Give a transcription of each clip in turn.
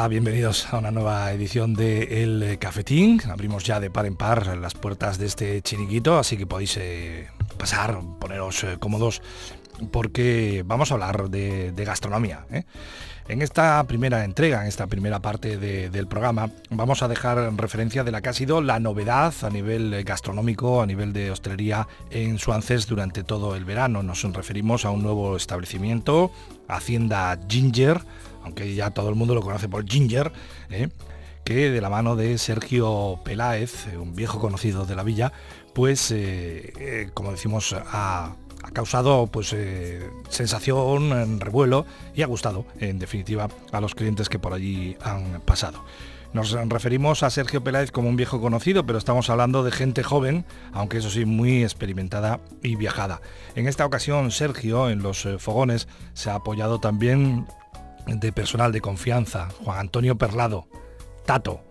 Hola, bienvenidos a una nueva edición de El Cafetín. Abrimos ya de par en par las puertas de este chiringuito, así que podéis pasar, poneros cómodos, porque vamos a hablar de gastronomía, ¿eh? En esta primera entrega, en esta primera parte del programa, vamos a dejar referencia de la que ha sido la novedad a nivel gastronómico, a nivel de hostelería en Suances durante todo el verano. Nos referimos a un nuevo establecimiento, Hacienda Ginger, aunque ya todo el mundo lo conoce por Ginger, ¿eh? Que de la mano de Sergio Peláez, un viejo conocido de la villa, pues, como decimos, ha causado pues sensación, revuelo y ha gustado, en definitiva, a los clientes que por allí han pasado. Nos referimos a Sergio Peláez como un viejo conocido, pero estamos hablando de gente joven, aunque eso sí, muy experimentada y viajada. En esta ocasión, Sergio, en los fogones, se ha apoyado también de personal de confianza, Juan Antonio Perlado, Tato,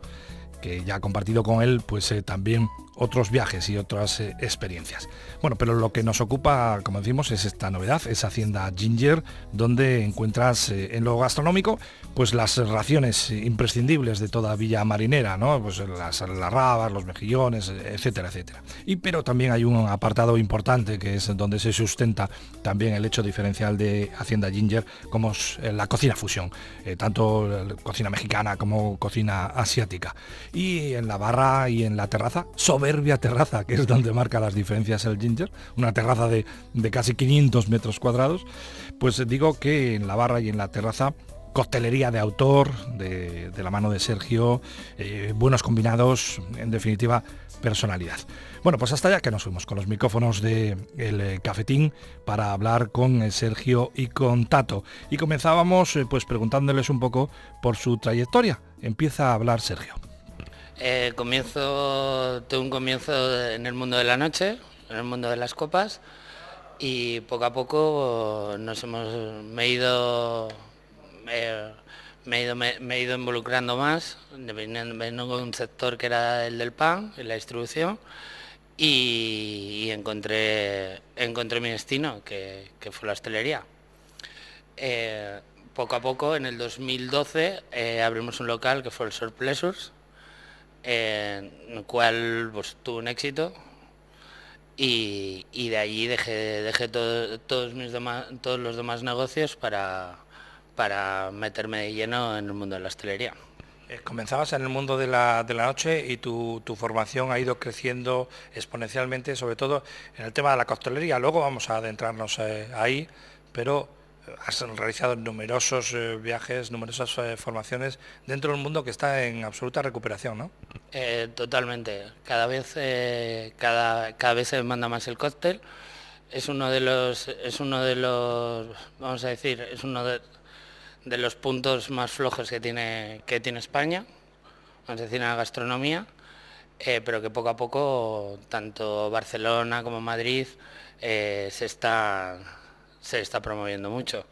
que ya ha compartido con él pues también otros viajes y otras experiencias. Bueno, pero lo que nos ocupa, como decimos, es esta novedad, es Hacienda Ginger, donde encuentras en lo gastronómico pues las raciones imprescindibles de toda villa marinera, ¿no? Pues las rabas, los mejillones, etcétera, etcétera. Pero también hay un apartado importante que es donde se sustenta también el hecho diferencial de Hacienda Ginger, como es la cocina fusión, tanto cocina mexicana como cocina asiática. Y en la barra y en la terraza, soberbia terraza, que es donde marca las diferencias el Ginger, una terraza de casi 500 metros cuadrados, pues digo que en la barra y en la terraza, coctelería de autor, de la mano de Sergio, buenos combinados, en definitiva, personalidad. Bueno, pues hasta allá que nos fuimos con los micrófonos de El Cafetín para hablar con Sergio y con Tato. Y comenzábamos pues preguntándoles un poco por su trayectoria. Empieza a hablar Sergio. Tuve un comienzo en el mundo de la noche, en el mundo de las copas, y poco a poco me he ido involucrando más, veniendo con un sector que era el del pan, la distribución, y encontré mi destino, que fue la hostelería. Poco a poco, en el 2012, abrimos un local que fue el Short Pleasures, en el cual pues, tuvo un éxito, y de allí dejé todos los demás negocios para meterme de lleno en el mundo de la hostelería. Comenzabas en el mundo de la noche y tu formación ha ido creciendo exponencialmente, sobre todo en el tema de la coctelería. Luego vamos a adentrarnos ahí, pero has realizado numerosos viajes, numerosas formaciones dentro del mundo que está en absoluta recuperación, ¿no? Totalmente. Cada vez se demanda más el cóctel. Es uno de los puntos más flojos que tiene España, vamos a decir, en la gastronomía, pero que poco a poco, tanto Barcelona como Madrid, se está promoviendo mucho.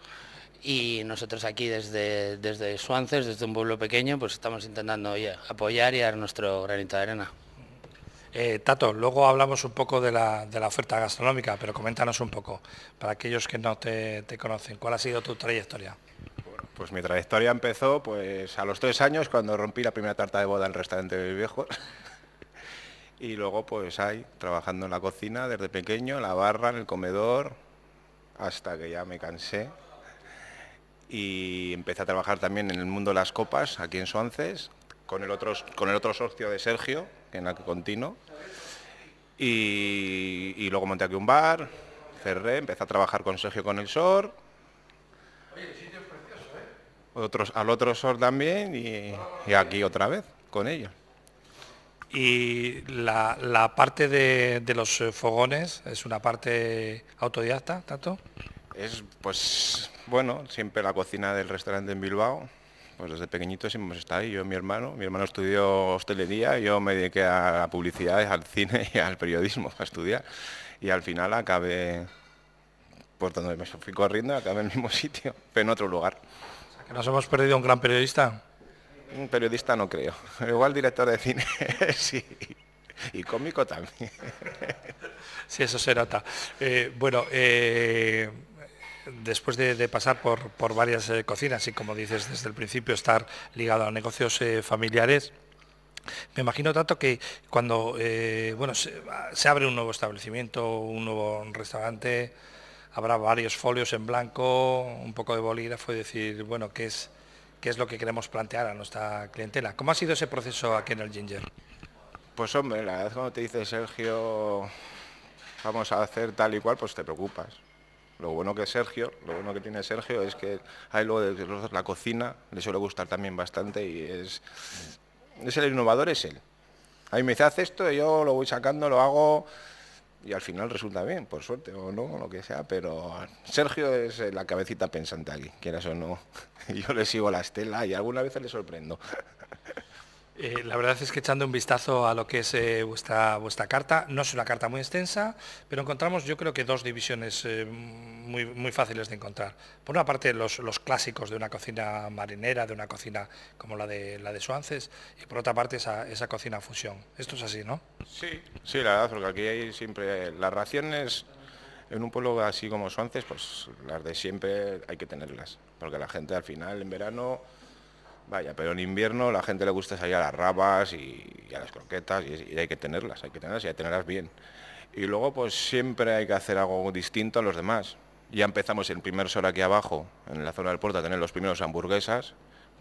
Y nosotros aquí desde Suances, desde un pueblo pequeño, pues estamos intentando apoyar y dar nuestro granito de arena. Tato, luego hablamos un poco de la oferta gastronómica, pero coméntanos un poco, para aquellos que no te conocen, ¿cuál ha sido tu trayectoria? Pues mi trayectoria empezó pues a los 3 años, cuando rompí la primera tarta de boda en el restaurante de mis viejos. Y luego pues ahí, trabajando en la cocina desde pequeño, en la barra, en el comedor, hasta que ya me cansé. Y empecé a trabajar también en el mundo de las copas, aquí en Suances, con el otro socio de Sergio, en el que continuo. Y luego monté aquí un bar, cerré, empecé a trabajar con Sergio con el SOR. Al otro SOR también y aquí otra vez con ellos. ¿Y la parte de los fogones es una parte autodidacta, Tato? Es, pues, bueno, siempre la cocina del restaurante en Bilbao, pues desde pequeñito siempre hemos estado ahí, yo y mi hermano estudió hostelería, yo me dediqué a la publicidad, al cine y al periodismo a estudiar, y al final acabé, por donde me fui corriendo, acabé en el mismo sitio, pero en otro lugar. ¿Nos hemos perdido a un gran periodista? Un periodista no creo, igual director de cine, sí, y cómico también. Sí, eso se nota. Bueno, después de pasar por varias cocinas y, como dices, desde el principio estar ligado a negocios familiares, me imagino tanto que cuando se abre un nuevo establecimiento, un nuevo restaurante, habrá varios folios en blanco, un poco de bolígrafo y decir, bueno, ¿qué es lo que queremos plantear a nuestra clientela? ¿Cómo ha sido ese proceso aquí en el Ginger? Pues hombre, la verdad, cuando te dice Sergio, vamos a hacer tal y cual, pues te preocupas. Lo bueno que tiene Sergio es que hay luego de la cocina, le suele gustar también bastante y es el innovador, es él. Ahí me dice, haz esto, y yo lo voy sacando, lo hago y al final resulta bien, por suerte o no, lo que sea, pero Sergio es la cabecita pensante aquí, quieras o no. Yo le sigo la estela y alguna vez le sorprendo. La verdad es que echando un vistazo a lo que es vuestra carta, no es una carta muy extensa, pero encontramos yo creo que dos divisiones muy, muy fáciles de encontrar. Por una parte los clásicos de una cocina marinera, de una cocina como la de Suances, y por otra parte esa cocina fusión. Esto es así, ¿no? Sí, la verdad, porque aquí hay siempre las raciones. En un pueblo así como Suances, pues las de siempre hay que tenerlas, porque la gente al final en verano... Vaya, pero en invierno la gente le gusta salir a las rabas y a las croquetas y hay que tenerlas y hay que tenerlas bien. Y luego pues siempre hay que hacer algo distinto a los demás. Ya empezamos el primer sol aquí abajo, en la zona del puerto, a tener los primeros hamburguesas,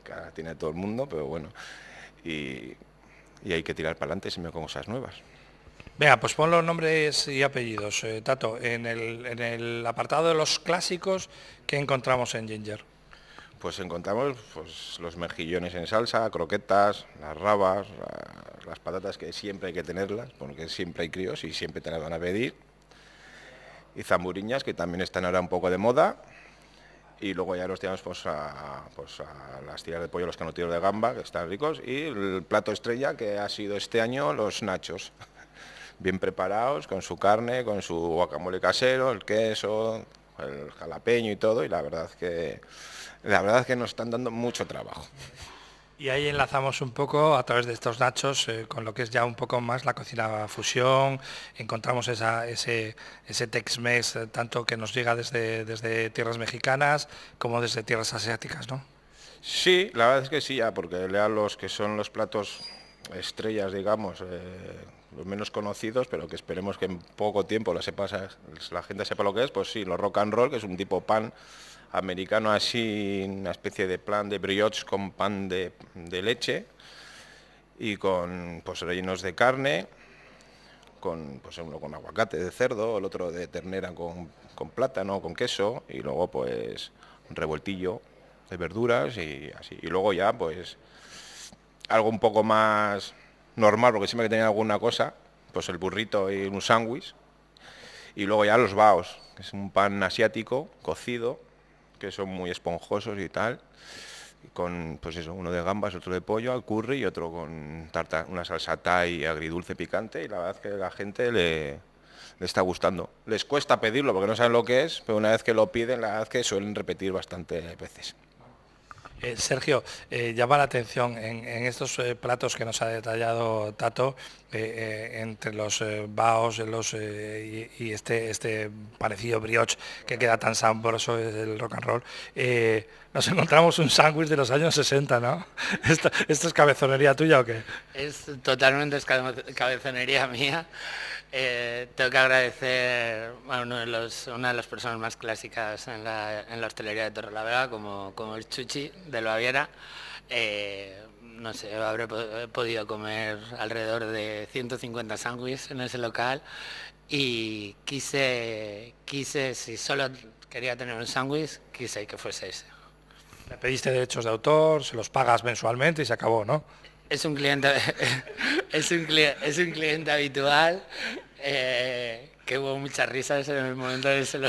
que ahora tiene todo el mundo, pero bueno. Y hay que tirar para adelante siempre con cosas nuevas. Venga, pues pon los nombres y apellidos, Tato, en el apartado de los clásicos que encontramos en Ginger. Pues encontramos pues, los mejillones en salsa, croquetas, las rabas, las patatas que siempre hay que tenerlas, porque siempre hay críos y siempre te las van a pedir. Y zamburiñas, que también están ahora un poco de moda. Y luego ya los tiramos pues, a las tiras de pollo, los canotillos de gamba, que están ricos. Y el plato estrella, que ha sido este año, los nachos. Bien preparados, con su carne, con su guacamole casero, el queso, el jalapeño y todo. Y la verdad es que nos están dando mucho trabajo. Y ahí enlazamos un poco a través de estos nachos con lo que es ya un poco más la cocina fusión. Encontramos ese Tex-Mex tanto que nos llega desde tierras mexicanas como desde tierras asiáticas, ¿no? Sí, la verdad es que sí, ya, porque lea los que son los platos estrellas, digamos, los menos conocidos, pero que esperemos que en poco tiempo la gente sepa lo que es, pues sí, los rock and roll, que es un tipo pan americano así, una especie de plan de brioche con pan de leche y con pues, rellenos de carne, con pues, uno con aguacate de cerdo, el otro de ternera con plátano, con queso y luego pues un revoltillo de verduras y así. Y luego ya pues algo un poco más normal, porque siempre que tenía alguna cosa, pues el burrito y un sándwich. Y luego ya los baos, que es un pan asiático cocido, que son muy esponjosos y tal, con pues eso, uno de gambas, otro de pollo, al curry y otro con una salsa thai agridulce picante, y la verdad es que la gente le está gustando. Les cuesta pedirlo porque no saben lo que es, pero una vez que lo piden, la verdad es que suelen repetir bastantes veces. Sergio, llama la atención en estos platos que nos ha detallado Tato, entre los baos y este parecido brioche que queda tan sabroso del rock and roll, nos encontramos un sándwich de los años 60, ¿no? ¿Esto es cabezonería tuya o qué? Es totalmente cabezonería mía. Tengo que agradecer a una de las personas más clásicas en la hostelería de Torrelavega, como el Chuchi de Baviera. No sé, habré podido comer alrededor de 150 sándwiches en ese local y quise, si solo quería tener un sándwich, quise que fuese ese. Le pediste derechos de autor, se los pagas mensualmente y se acabó, ¿no? Es un cliente habitual, que hubo muchas risas en el momento de se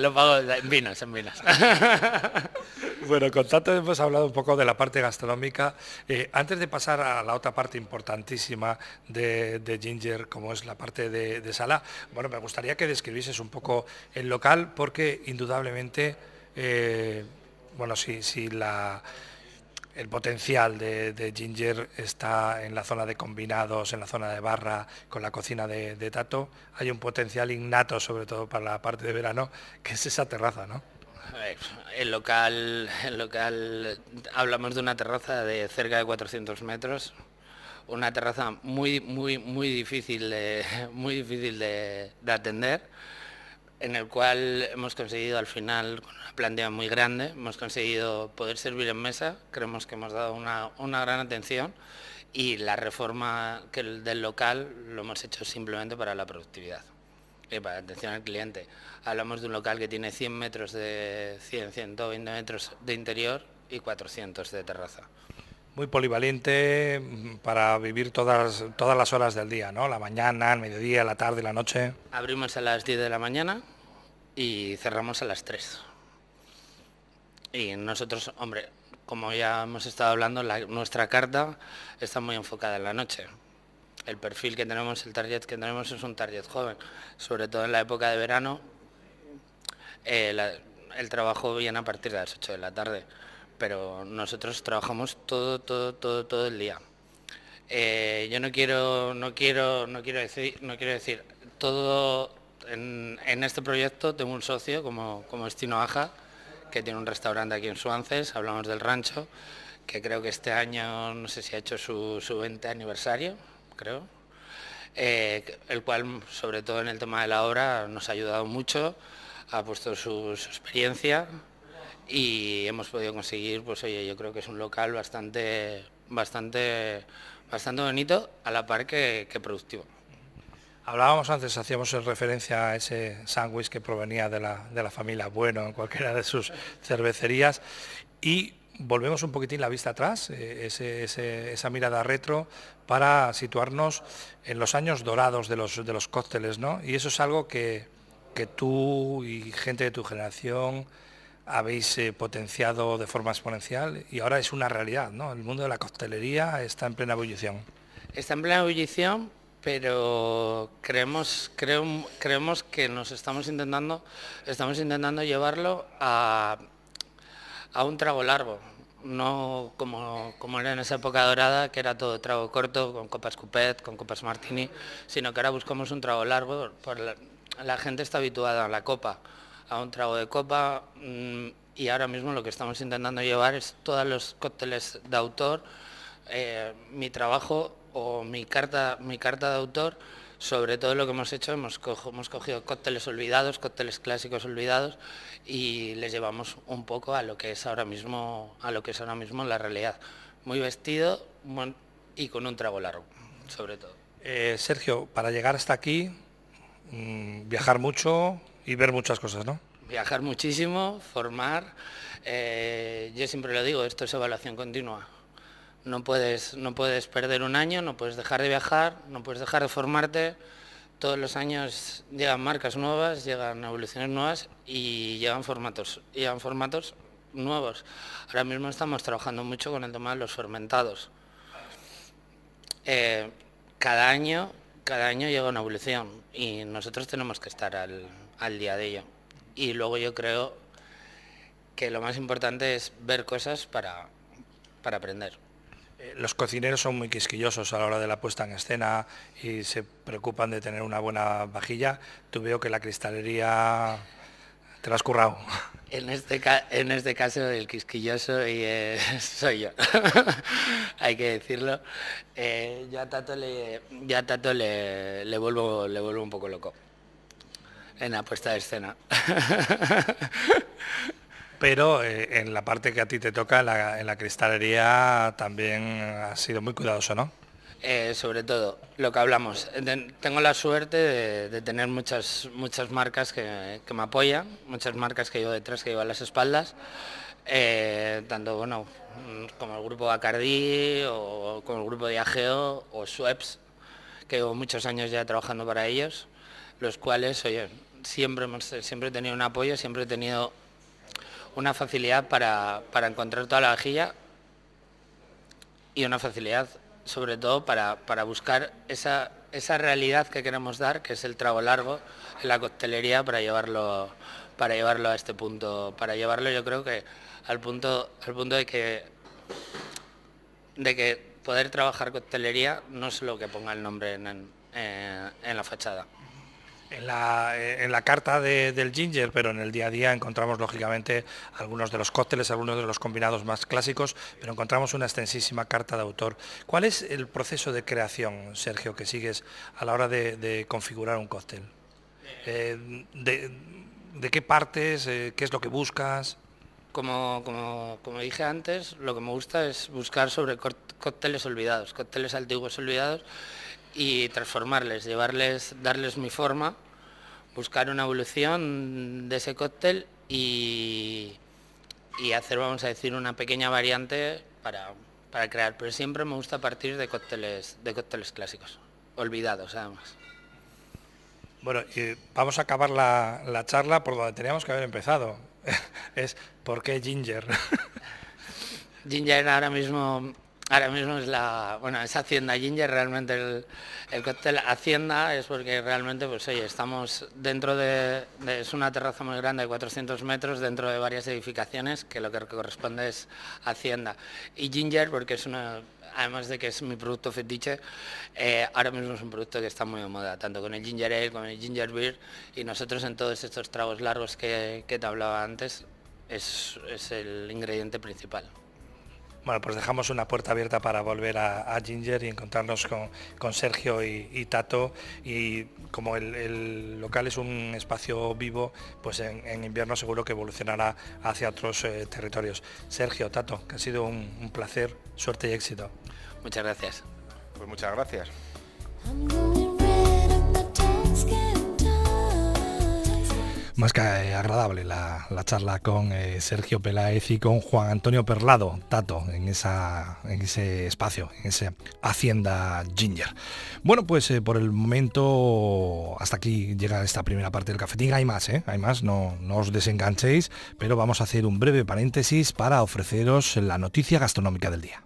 lo pago en vinos. Bueno, con Tato hemos hablado un poco de la parte gastronómica. Antes de pasar a la otra parte importantísima de Ginger, como es la parte de sala, bueno, me gustaría que describieses un poco el local, porque indudablemente, bueno, si la... el potencial de Ginger está en la zona de combinados, en la zona de barra, con la cocina de Tato. Hay un potencial innato, sobre todo para la parte de verano, que es esa terraza, ¿no? A ver, el local, hablamos de una terraza de cerca de 400 metros, una terraza muy difícil de atender, en el cual hemos conseguido al final, con una plantilla muy grande, hemos conseguido poder servir en mesa. Creemos que hemos dado una gran atención, y la reforma del local lo hemos hecho simplemente para la productividad y para la atención al cliente. Hablamos de un local que tiene 100 metros de 120 metros de interior y 400 de terraza. Muy polivalente para vivir todas las horas del día, ¿no? La mañana, el mediodía, la tarde, la noche. Abrimos a las 10 de la mañana y cerramos a las 3. Y nosotros, hombre, como ya hemos estado hablando, nuestra carta está muy enfocada en la noche. El perfil que tenemos, el target que tenemos es un target joven, sobre todo en la época de verano. El trabajo viene a partir de las 8 de la tarde. Pero nosotros trabajamos todo el día. Yo no quiero decir todo en este proyecto. Tengo un socio como Estino Aja, que tiene un restaurante aquí en Suances, hablamos del Rancho, que creo que este año, no sé si ha hecho su 20 aniversario, creo, el cual, sobre todo en el tema de la obra, nos ha ayudado mucho, ha puesto su experiencia. Y hemos podido conseguir, pues oye, yo creo que es un local bastante bonito, a la par que productivo. Hablábamos antes, hacíamos referencia a ese sándwich que provenía de la familia Bueno en cualquiera de sus cervecerías. Y volvemos un poquitín la vista atrás, esa mirada retro, para situarnos en los años dorados de los cócteles, ¿no? Y eso es algo que tú y gente de tu generación habéis potenciado de forma exponencial, y ahora es una realidad, ¿no? El mundo de la coctelería está en plena ebullición. Está en plena ebullición, pero creemos que estamos intentando llevarlo a un trago largo, no como era en esa época dorada, que era todo trago corto, con copas coupet, con copas martini, sino que ahora buscamos un trago largo. La gente está habituada a la copa, a un trago de copa, y ahora mismo lo que estamos intentando llevar es todos los cócteles de autor, mi trabajo o mi carta de autor. Sobre todo lo que hemos hecho, hemos cogido cócteles olvidados, cócteles clásicos olvidados, y les llevamos un poco a lo que es ahora mismo la realidad. Muy vestido y con un trago largo, sobre todo. Sergio, para llegar hasta aquí, viajar mucho y ver muchas cosas, ¿no? Viajar muchísimo, formar. Yo siempre lo digo, esto es evaluación continua. No puedes perder un año, no puedes dejar de viajar, no puedes dejar de formarte. Todos los años llegan marcas nuevas, llegan evoluciones nuevas y llegan formatos nuevos. Ahora mismo estamos trabajando mucho con el tema de los fermentados. Cada año llega una evolución y nosotros tenemos que estar al día de ello. Y luego yo creo que lo más importante es ver cosas para aprender. Los cocineros son muy quisquillosos a la hora de la puesta en escena y se preocupan de tener una buena vajilla. Tú veo que la cristalería te la has currado. En este caso el quisquilloso soy yo, hay que decirlo. Yo a Tato le vuelvo un poco loco en la puesta de escena. Pero en la parte que a ti te toca, en la cristalería, también has sido muy cuidadoso, ¿no? Sobre todo, lo que hablamos. Tengo la suerte de tener muchas marcas que me apoyan, muchas marcas que llevo detrás, que llevo a las espaldas. Tanto bueno como el grupo Acardí, o como el grupo Diageo o Sweps, que llevo muchos años ya trabajando para ellos, los cuales, oye, siempre he tenido un apoyo, siempre he tenido una facilidad para encontrar toda la vajilla, y una facilidad sobre todo para buscar esa realidad que queremos dar, que es el trago largo en la coctelería, para llevarlo a este punto, yo creo que al punto de que de que poder trabajar coctelería no es lo que ponga el nombre en la fachada. En la carta del Ginger, pero en el día a día encontramos lógicamente algunos de los cócteles, algunos de los combinados más clásicos, pero encontramos una extensísima carta de autor. ¿Cuál es el proceso de creación, Sergio, que sigues a la hora de configurar un cóctel? ¿De qué partes? ¿Qué es lo que buscas? Como dije antes, lo que me gusta es buscar sobre cócteles olvidados, cócteles antiguos olvidados, y transformarles, darles mi forma, buscar una evolución de ese cóctel y hacer, vamos a decir, una pequeña variante para crear. Pero siempre me gusta partir de cócteles clásicos, olvidados además. Bueno, y vamos a acabar la charla por donde teníamos que haber empezado. Es ¿por qué Ginger? Ginger ahora mismo es es Hacienda Ginger, realmente el cóctel Hacienda es porque realmente, pues oye, estamos dentro es una terraza muy grande de 400 metros dentro de varias edificaciones, que lo que corresponde es Hacienda. Y Ginger porque es además de que es mi producto fetiche, ahora mismo es un producto que está muy de moda, tanto con el ginger ale, con el ginger beer, y nosotros en todos estos tragos largos que te hablaba antes, es el ingrediente principal. Bueno, pues dejamos una puerta abierta para volver a Ginger y encontrarnos con Sergio y Tato. Y como el local es un espacio vivo, pues en invierno seguro que evolucionará hacia otros territorios. Sergio, Tato, que ha sido un placer, suerte y éxito. Muchas gracias. Pues muchas gracias. Más que agradable la charla con Sergio Peláez y con Juan Antonio Perlado, Tato, en ese espacio, en esa Hacienda Ginger. Bueno, pues por el momento hasta aquí llega esta primera parte del cafetín. Hay más, no os desenganchéis, pero vamos a hacer un breve paréntesis para ofreceros la noticia gastronómica del día.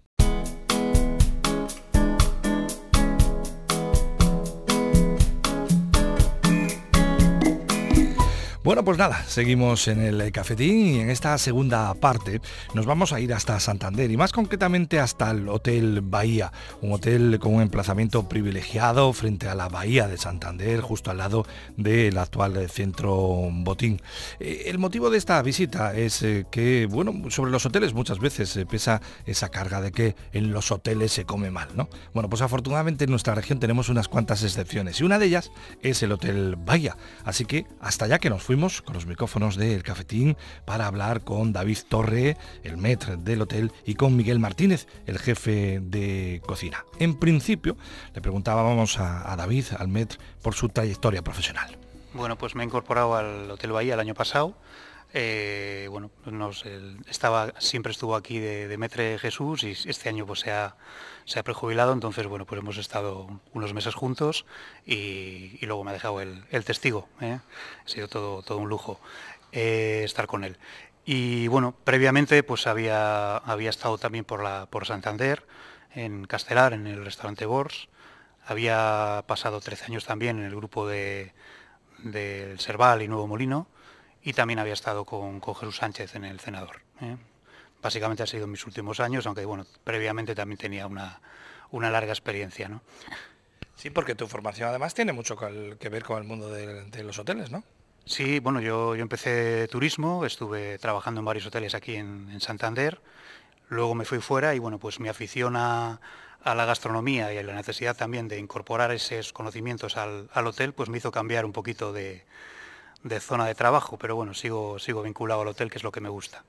Bueno, pues nada, seguimos en el cafetín y en esta segunda parte nos vamos a ir hasta Santander y más concretamente hasta el Hotel Bahía, un hotel con un emplazamiento privilegiado frente a la bahía de Santander, justo al lado del actual Centro Botín. El motivo de esta visita es que, bueno, sobre los hoteles muchas veces pesa esa carga de que en los hoteles se come mal, ¿no? Bueno, pues afortunadamente en nuestra región tenemos unas cuantas excepciones y una de ellas es el Hotel Bahía, así que hasta allá que nos fuimos con los micrófonos del cafetín para hablar con David Torre, el maître del hotel, y con Miguel Martínez, el jefe de cocina. En principio, le preguntábamos a David, al maître, por su trayectoria profesional. Bueno, pues me he incorporado al Hotel Bahía el año pasado. Siempre estuvo aquí de Demetre de Jesús y este año pues se ha prejubilado, entonces bueno, pues hemos estado unos meses juntos y luego me ha dejado el testigo, ¿eh? Ha sido todo un lujo estar con él. Y bueno, previamente pues había estado también por Santander, en Castelar, en el restaurante Bors, había pasado 13 años también en el grupo del Serval y Nuevo Molino, y también había estado con Jesús Sánchez en el Cenador, ¿eh? Básicamente ha sido mis últimos años, aunque bueno, previamente también tenía una larga experiencia, ¿no? Sí, porque tu formación además tiene mucho que ver con el mundo de los hoteles, ¿no? Sí, bueno, yo empecé turismo, estuve trabajando en varios hoteles aquí en Santander, luego me fui fuera y bueno, pues mi afición a la gastronomía y a la necesidad también de incorporar esos conocimientos al hotel, pues me hizo cambiar un poquito de zona de trabajo, pero bueno, sigo vinculado al hotel, que es lo que me gusta.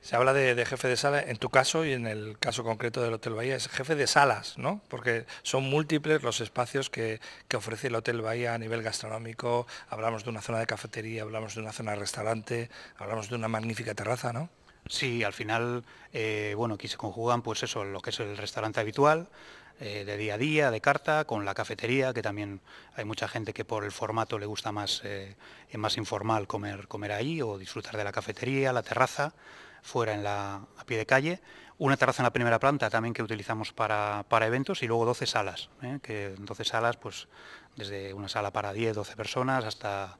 Se habla de jefe de sala, en tu caso y en el caso concreto del Hotel Bahía, es jefe de salas, ¿no? Porque son múltiples los espacios que ofrece el Hotel Bahía a nivel gastronómico, hablamos de una zona de cafetería, hablamos de una zona de restaurante, hablamos de una magnífica terraza, ¿no? Sí, al final, aquí se conjugan pues eso, lo que es el restaurante habitual, de día a día, de carta, con la cafetería, que también hay mucha gente que por el formato le gusta más informal comer ahí o disfrutar de la cafetería, la terraza, fuera a pie de calle. Una terraza en la primera planta también que utilizamos para eventos y luego 12 salas, que 12 salas, pues desde una sala para 10, 12 personas hasta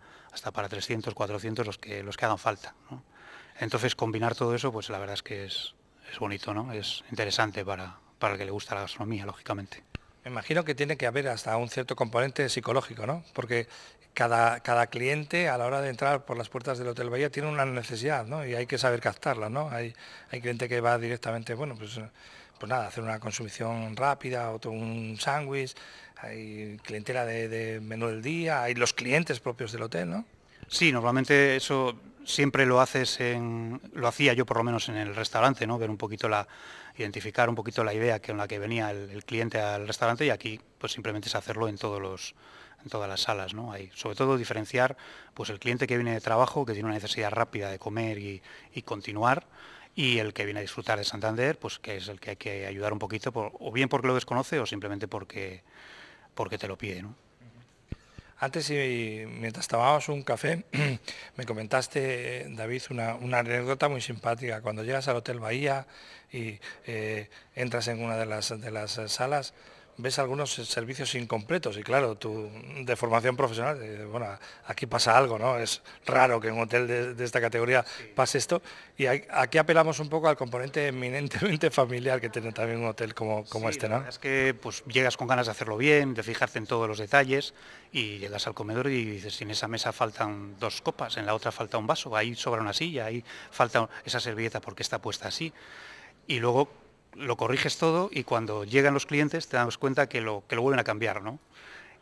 para 300, 400, los que hagan falta, ¿no? Entonces combinar todo eso, pues la verdad es que es bonito, ¿no? Es interesante para para el que le gusta la gastronomía, lógicamente. Me imagino que tiene que haber hasta un cierto componente psicológico, ¿no? Porque cada cliente a la hora de entrar por las puertas del Hotel Bahía tiene una necesidad, ¿no? Y hay que saber captarla, ¿no? Hay gente que va directamente, bueno, pues nada, hacer una consumición rápida, otro un sándwich, hay clientela de menú del día, hay los clientes propios del hotel, ¿no? Sí, normalmente eso siempre lo haces lo hacía yo por lo menos en el restaurante, ¿no? Ver un poquito identificar un poquito la idea con la que venía el cliente al restaurante, y aquí pues simplemente es hacerlo en todas las salas, ¿no? Hay, sobre todo, diferenciar pues el cliente que viene de trabajo, que tiene una necesidad rápida de comer y continuar, y el que viene a disfrutar de Santander, pues que es el que hay que ayudar un poquito, o bien porque lo desconoce o simplemente porque te lo pide, ¿no? Antes, y mientras tomábamos un café, me comentaste, David, una anécdota muy simpática. Cuando llegas al Hotel Bahía y entras en una de las salas, ves algunos servicios incompletos y, claro, tú, de formación profesional, bueno, aquí pasa algo, ¿no? Es raro que en un hotel de esta categoría pase esto, y aquí apelamos un poco al componente eminentemente familiar que tiene también un hotel como sí, este, ¿no? La verdad es que pues llegas con ganas de hacerlo bien, de fijarte en todos los detalles, y llegas al comedor y dices, en esa mesa faltan dos copas, en la otra falta un vaso, ahí sobra una silla, ahí falta esa servilleta porque está puesta así, y luego lo corriges todo, y cuando llegan los clientes te damos cuenta que lo vuelven a cambiar, ¿no?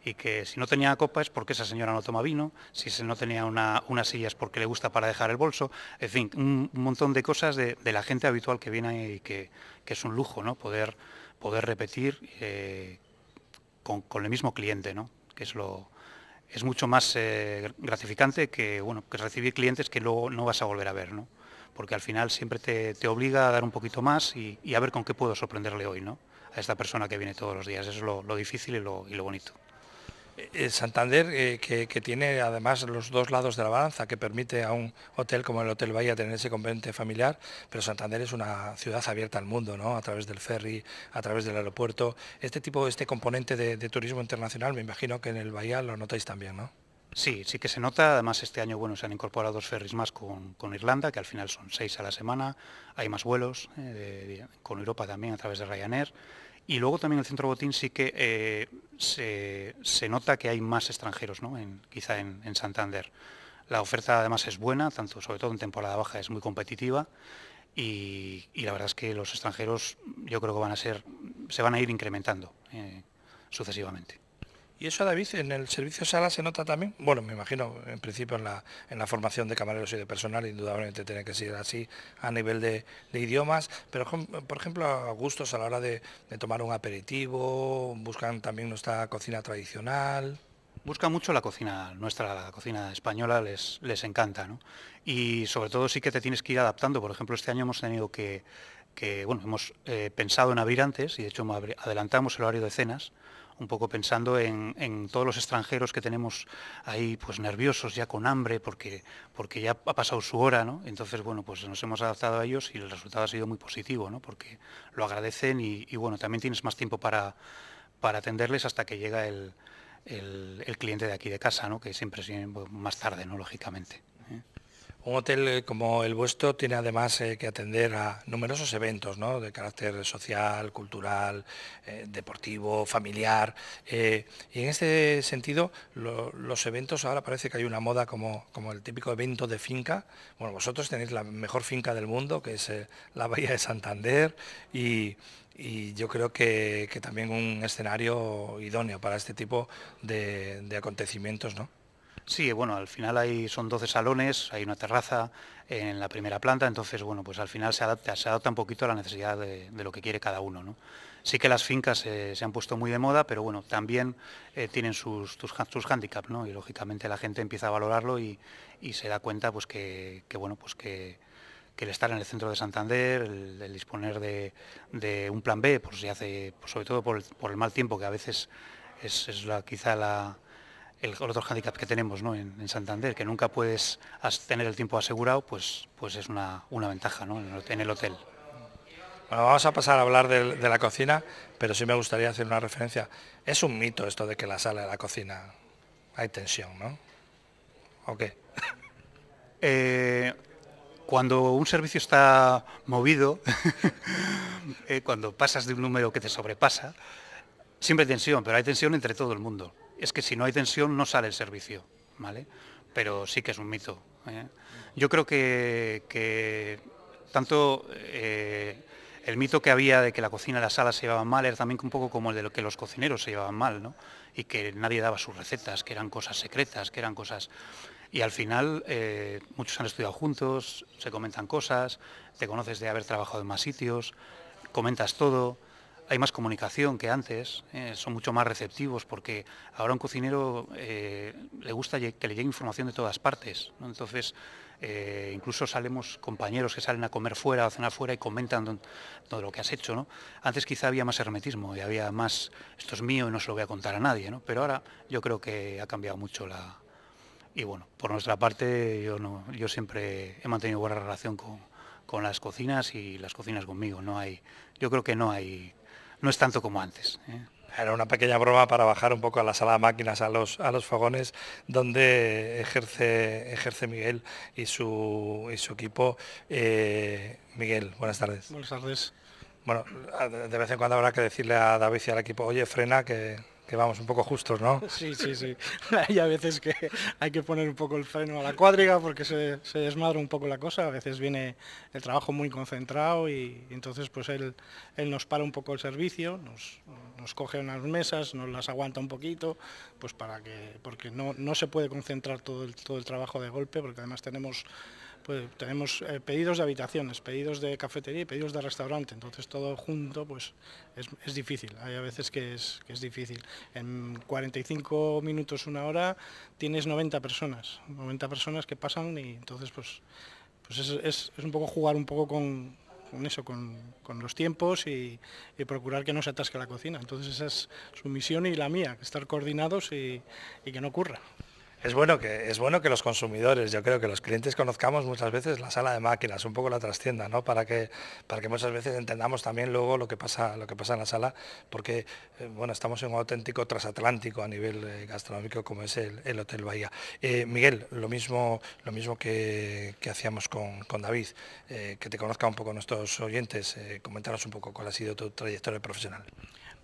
Y que si no tenía copa es porque esa señora no toma vino, si no tenía una silla es porque le gusta para dejar el bolso, en fin, un montón de cosas de la gente habitual que viene, y que es un lujo, ¿no? Poder repetir con el mismo cliente, ¿no? Que es mucho más gratificante que, bueno, que recibir clientes que luego no vas a volver a ver, ¿no? Porque al final siempre te obliga a dar un poquito más y a ver con qué puedo sorprenderle hoy, ¿no? A esta persona que viene todos los días. Eso es lo difícil y lo bonito. Santander, que tiene además los dos lados de la balanza, que permite a un hotel como el Hotel Bahía tener ese componente familiar, pero Santander es una ciudad abierta al mundo, ¿no? A través del ferry, a través del aeropuerto. Este componente de turismo internacional, me imagino que en el Bahía lo notáis también, ¿no? Sí, sí que se nota. Además, este año, bueno, se han incorporado dos ferries más con Irlanda, que al final son 6 a la semana. Hay más vuelos con Europa también a través de Ryanair. Y luego también el Centro Botín sí que se nota que hay más extranjeros, ¿no? Quizá en Santander. La oferta además es buena, tanto sobre todo en temporada baja es muy competitiva. Y la verdad es que los extranjeros yo creo que se van a ir incrementando sucesivamente. ¿Y eso, David, en el servicio sala se nota también? Bueno, me imagino, en principio, en la formación de camareros y de personal, indudablemente tiene que ser así a nivel de idiomas, pero, por ejemplo, a gustos a la hora de tomar un aperitivo, buscan también nuestra cocina tradicional. Busca mucho la cocina nuestra, la cocina española les encanta, ¿no? Y sobre todo sí que te tienes que ir adaptando. Por ejemplo, este año hemos tenido que bueno, hemos pensado en abrir antes, y de hecho adelantamos el horario de cenas, un poco pensando en todos los extranjeros que tenemos ahí pues nerviosos, ya con hambre, porque ya ha pasado su hora, ¿no? Entonces, bueno, pues nos hemos adaptado a ellos y el resultado ha sido muy positivo, ¿no? Porque lo agradecen y bueno, también tienes más tiempo para atenderles hasta que llega el cliente de aquí de casa, ¿no? Que siempre viene más tarde, ¿no? Lógicamente. Un hotel como el vuestro tiene además que atender a numerosos eventos, ¿no? De carácter social, cultural, deportivo, familiar. Y en este sentido, los eventos, ahora parece que hay una moda como el típico evento de finca. Bueno, vosotros tenéis la mejor finca del mundo, que es la Bahía de Santander, y yo creo que también un escenario idóneo para este tipo de acontecimientos, ¿no? Sí, bueno, al final son 12 salones, hay una terraza en la primera planta, entonces, bueno, pues al final se adapta un poquito a la necesidad de lo que quiere cada uno, ¿no? Sí que las fincas se han puesto muy de moda, pero bueno, también tienen sus hándicaps, ¿no? Y lógicamente la gente empieza a valorarlo y se da cuenta, pues, que bueno, pues que el estar en el centro de Santander, el disponer de un plan B, pues, se hace, pues, sobre todo por el mal tiempo, que a veces es quizá el otro hándicap que tenemos, ¿no? En Santander, que nunca puedes tener el tiempo asegurado, pues es una ventaja, ¿no? En el hotel. Bueno, vamos a pasar a hablar de la cocina, pero sí me gustaría hacer una referencia. Es un mito esto de que la sala de la cocina hay tensión, ¿no? ¿O qué? Cuando un servicio está movido, cuando pasas de un número que te sobrepasa, siempre hay tensión, pero hay tensión entre todo el mundo. Es que si no hay tensión no sale el servicio, ¿vale? Pero sí que es un mito, ¿eh? Yo creo que tanto el mito que había de que la cocina y la sala se llevaban mal era también un poco como el de lo que los cocineros se llevaban mal, ¿no? Y que nadie daba sus recetas, que eran cosas secretas, que eran cosas... Y al final muchos han estudiado juntos, se comentan cosas, te conoces de haber trabajado en más sitios, comentas todo, hay más comunicación que antes, son mucho más receptivos porque ahora a un cocinero le gusta que le llegue información de todas partes, ¿no? Entonces incluso salemos compañeros que salen a comer fuera, a cenar fuera y comentan todo lo que has hecho, ¿no? Antes quizá había más hermetismo y había más, esto es mío y no se lo voy a contar a nadie, ¿no? Pero ahora yo creo que ha cambiado mucho la... Y bueno, por nuestra parte, yo siempre he mantenido buena relación con las cocinas y las cocinas conmigo. No hay, yo creo que no es tanto como antes, ¿eh? Era una pequeña broma para bajar un poco a la sala de máquinas, a los fogones, donde ejerce Miguel y su equipo. Miguel, buenas tardes. Buenas tardes. Bueno, de vez en cuando habrá que decirle a David y al equipo, oye, frena, que vamos un poco justos, ¿no? Sí, sí, sí. Hay a veces que hay que poner un poco el freno a la cuadriga porque se desmadra un poco la cosa. A veces viene el trabajo muy concentrado y entonces pues él nos para un poco el servicio, nos coge unas mesas, nos las aguanta un poquito, pues porque no se puede concentrar todo el trabajo de golpe, porque además tenemos pedidos de habitaciones, pedidos de cafetería y pedidos de restaurante, entonces todo junto pues es difícil, hay a veces que es difícil. En 45 minutos, una hora, tienes 90 personas que pasan y entonces pues es un poco jugar un poco con eso, con los tiempos y procurar que no se atasque la cocina, entonces esa es su misión y la mía, estar coordinados y que no ocurra. Es bueno que los consumidores, yo creo que los clientes conozcamos muchas veces la sala de máquinas, un poco la trastienda, ¿no? Para que muchas veces entendamos también luego lo que pasa en la sala, porque bueno, estamos en un auténtico transatlántico a nivel gastronómico como es el Hotel Bahía. Miguel, lo mismo que hacíamos con David, que te conozca un poco nuestros oyentes, coméntanos un poco cuál ha sido tu trayectoria profesional.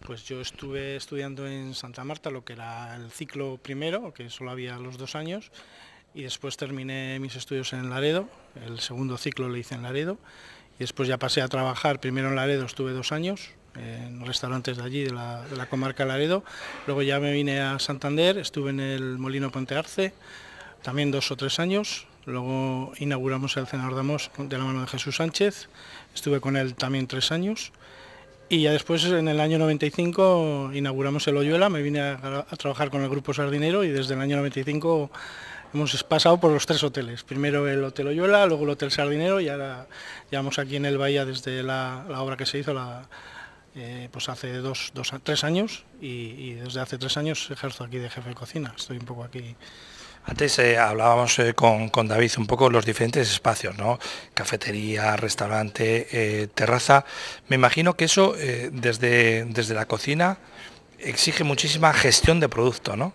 Pues yo estuve estudiando en Santa Marta lo que era el ciclo primero, que solo había los 2 años, y después terminé mis estudios en Laredo, el segundo ciclo lo hice en Laredo, y después ya pasé a trabajar, primero en Laredo estuve 2 años, en restaurantes de allí, de la comarca Laredo, luego ya me vine a Santander, estuve en el Molino Puente Arce, también 2 o 3 años, luego inauguramos el Cenador Ramos de la mano de Jesús Sánchez, estuve con él también 3 años, y ya después, en el año 95, inauguramos el Oyuela, me vine a trabajar con el grupo Sardinero y desde el año 95 hemos pasado por los 3 hoteles. Primero el Hotel Oyuela, luego el Hotel Sardinero y ahora llevamos aquí en el Bahía desde la obra que se hizo pues hace 3 años y desde hace 3 años ejerzo aquí de jefe de cocina, estoy un poco aquí... Antes hablábamos con David un poco los diferentes espacios, ¿no? Cafetería, restaurante, terraza. Me imagino que eso desde la cocina exige muchísima gestión de producto, ¿no?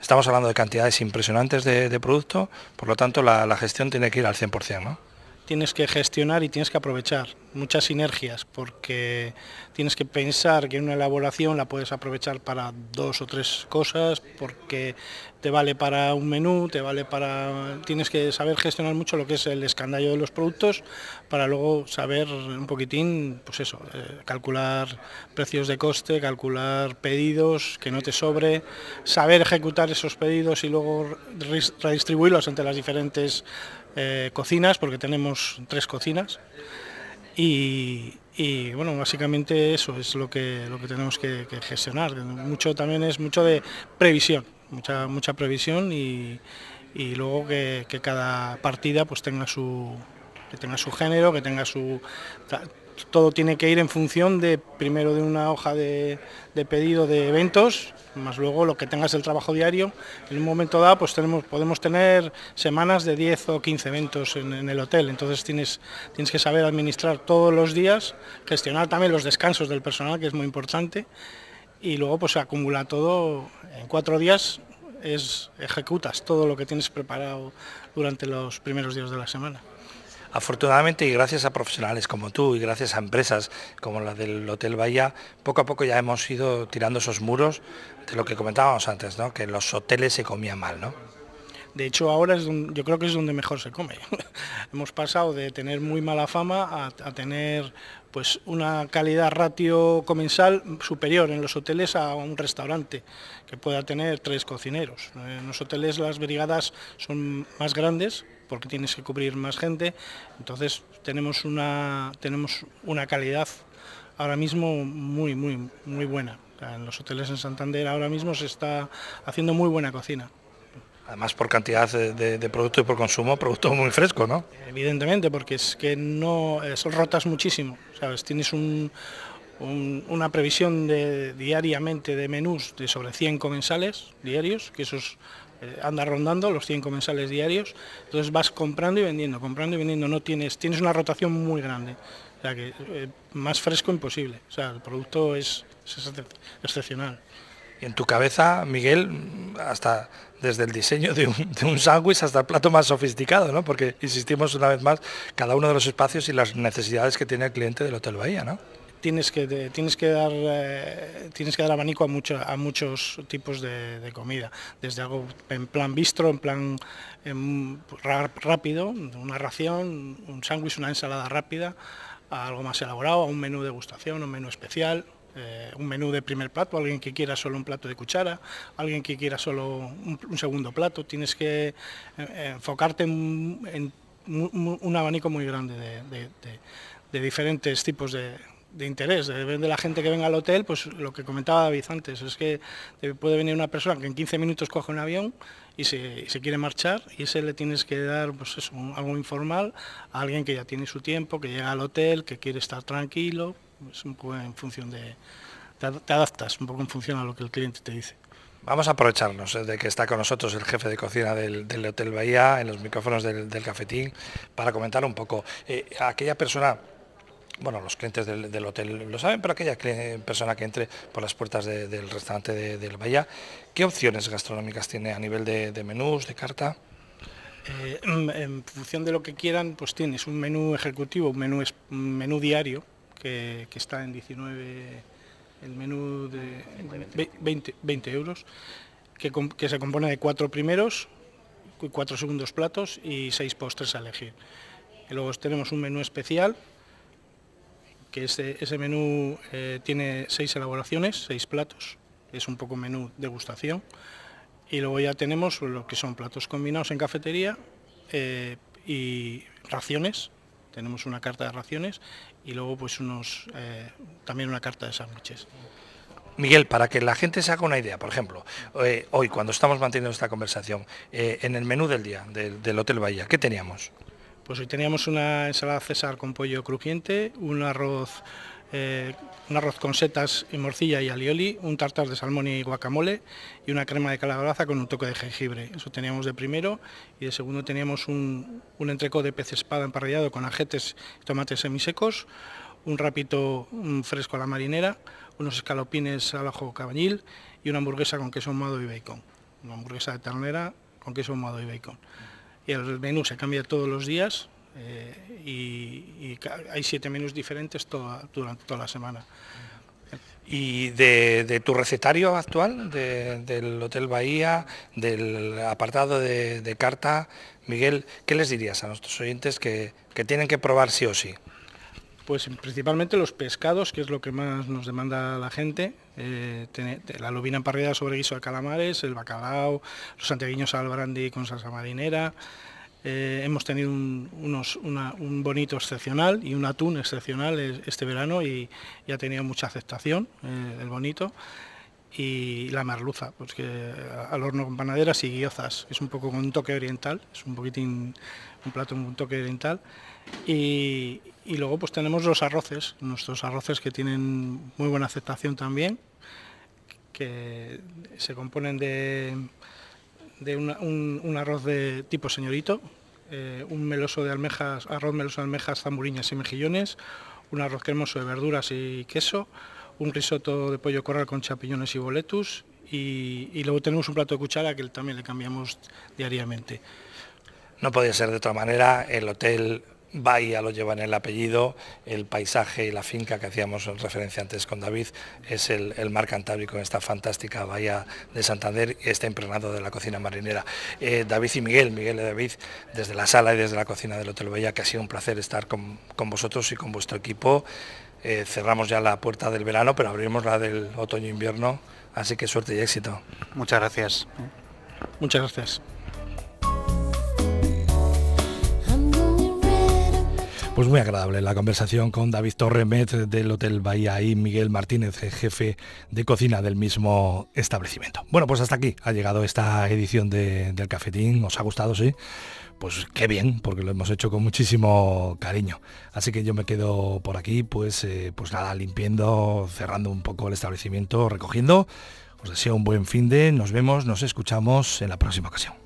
Estamos hablando de cantidades impresionantes de producto, por lo tanto la gestión tiene que ir al 100%, ¿no? Tienes que gestionar y tienes que aprovechar muchas sinergias porque tienes que pensar que una elaboración la puedes aprovechar para 2 o 3 cosas porque te vale para un menú, tienes que saber gestionar mucho lo que es el escandallo de los productos para luego saber un poquitín, pues eso, calcular precios de coste, calcular pedidos, que no te sobre, saber ejecutar esos pedidos y luego redistribuirlos entre las diferentes cocinas, porque tenemos 3 cocinas y bueno, básicamente eso es lo que tenemos que gestionar. Mucho también es mucho de previsión, mucha previsión y luego que cada partida pues tenga su género, que tenga su... Todo tiene que ir en función de primero de una hoja de pedido de eventos, más luego lo que tengas el trabajo diario. En un momento dado pues podemos tener semanas de 10 o 15 eventos en el hotel, entonces tienes que saber administrar todos los días, gestionar también los descansos del personal, que es muy importante, y luego pues se acumula todo en 4 días, ejecutas todo lo que tienes preparado durante los primeros días de la semana. Afortunadamente, y gracias a profesionales como tú y gracias a empresas como la del Hotel Bahía, poco a poco ya hemos ido tirando esos muros de lo que comentábamos antes, ¿no? Que los hoteles se comían mal, ¿no? De hecho, ahora es donde, yo creo que es donde mejor se come. Hemos pasado de tener muy mala fama a tener pues una calidad ratio comensal superior en los hoteles a un restaurante que pueda tener 3 cocineros. En los hoteles las brigadas son más grandes porque tienes que cubrir más gente, entonces tenemos una calidad ahora mismo muy, muy, muy buena. O sea, en los hoteles en Santander ahora mismo se está haciendo muy buena cocina. Además por cantidad de producto y por consumo, producto muy fresco, ¿no? Evidentemente, porque es que no rotas muchísimo, ¿sabes? Tienes una previsión diariamente de menús de sobre 100 comensales diarios, que esos anda rondando los 100 comensales diarios, entonces vas comprando y vendiendo, no tienes una rotación muy grande, o sea que más fresco imposible, o sea, el producto es excepcional. Y en tu cabeza, Miguel, hasta desde el diseño de un sándwich hasta el plato más sofisticado, ¿no? Porque insistimos una vez más, cada uno de los espacios y las necesidades que tiene el cliente del Hotel Bahía, ¿no? Tienes que dar abanico a muchos tipos de comida, desde algo en plan bistro, en plan rápido, una ración, un sándwich, una ensalada rápida, a algo más elaborado, a un menú de degustación, un menú especial. Un menú de primer plato, alguien que quiera solo un plato de cuchara, alguien que quiera solo un segundo plato, tienes que enfocarte en un abanico muy grande de diferentes tipos de interés, de la gente que venga al hotel, pues lo que comentaba David antes, es que puede venir una persona que en 15 minutos coge un avión y se quiere marchar, y ese le tienes que dar pues eso, algo informal, a alguien que ya tiene su tiempo, que llega al hotel, que quiere estar tranquilo. Es un poco en función te adaptas un poco en función a lo que el cliente te dice. Vamos a aprovecharnos de que está con nosotros el jefe de cocina del Hotel Bahía, en los micrófonos del Cafetín, para comentar un poco. Aquella persona, bueno, los clientes del hotel lo saben, pero aquella persona que entre por las puertas del restaurante del Bahía, ¿qué opciones gastronómicas tiene a nivel de menús, de carta? En función de lo que quieran, pues tienes un menú ejecutivo, un menú diario, que está en 19, el menú de 20 euros, que se compone de 4 primeros, 4 segundos platos y 6 postres a elegir. Y luego tenemos un menú especial, que ese menú tiene 6 elaboraciones, 6 platos, es un poco menú degustación. Y luego ya tenemos lo que son platos combinados en cafetería y raciones. Tenemos una carta de raciones y luego pues también una carta de sándwiches. Miguel, para que la gente se haga una idea, por ejemplo, hoy cuando estamos manteniendo esta conversación, en el menú del día del Hotel Bahía, ¿qué teníamos? Pues hoy teníamos una ensalada César con pollo crujiente, un arroz con setas y morcilla y alioli, un tartar de salmón y guacamole y una crema de calabaza con un toque de jengibre. Eso teníamos de primero, y de segundo teníamos un entrecot de pez espada emparrillado con ajetes y tomates semisecos, un rapito fresco a la marinera, unos escalopines al ajo cabañil y una hamburguesa con queso ahumado y bacon. Una hamburguesa de ternera con queso ahumado y bacon. Y el menú se cambia todos los días. Y hay 7 menús diferentes durante toda la semana. ¿Y de tu recetario actual, del Hotel Bahía, del apartado de carta, Miguel, qué les dirías a nuestros oyentes que tienen que probar sí o sí? Pues principalmente los pescados, que es lo que más nos demanda la gente, la lubina emparrillada sobre guiso de calamares, el bacalao, los santiaguiños al brandy con salsa marinera. Hemos tenido un bonito excepcional y un atún excepcional este verano y ha tenido mucha aceptación el bonito, y la merluza, pues que al horno con panaderas y guiozas, es un poco con un toque oriental, es un poquitín un plato con un toque oriental, y luego pues tenemos los arroces, nuestros arroces que tienen muy buena aceptación también, que se componen de un arroz de tipo señorito, un meloso de almejas, arroz meloso de almejas, zamburiñas y mejillones, un arroz cremoso de verduras y queso, un risotto de pollo corral con champiñones y boletus, y luego tenemos un plato de cuchara que también le cambiamos diariamente. No podía ser de otra manera el Hotel Bahía lo lleva en el apellido, el paisaje y la finca que hacíamos referencia antes con David es el mar Cantábrico, esta fantástica bahía de Santander, y está impregnado de la cocina marinera. David y Miguel, Miguel y David, desde la sala y desde la cocina del Hotel Bahía, que ha sido un placer estar con vosotros y con vuestro equipo. Cerramos ya la puerta del verano, pero abriremos la del otoño-invierno, así que suerte y éxito. Muchas gracias. Muchas gracias. Pues muy agradable la conversación con David Torre, maître del Hotel Bahía, y Miguel Martínez, jefe de cocina del mismo establecimiento. Bueno, pues hasta aquí ha llegado esta edición del Cafetín. ¿Os ha gustado, sí? Pues qué bien, porque lo hemos hecho con muchísimo cariño. Así que yo me quedo por aquí, pues nada, limpiando, cerrando un poco el establecimiento, recogiendo. Os deseo un buen finde, nos vemos, nos escuchamos en la próxima ocasión.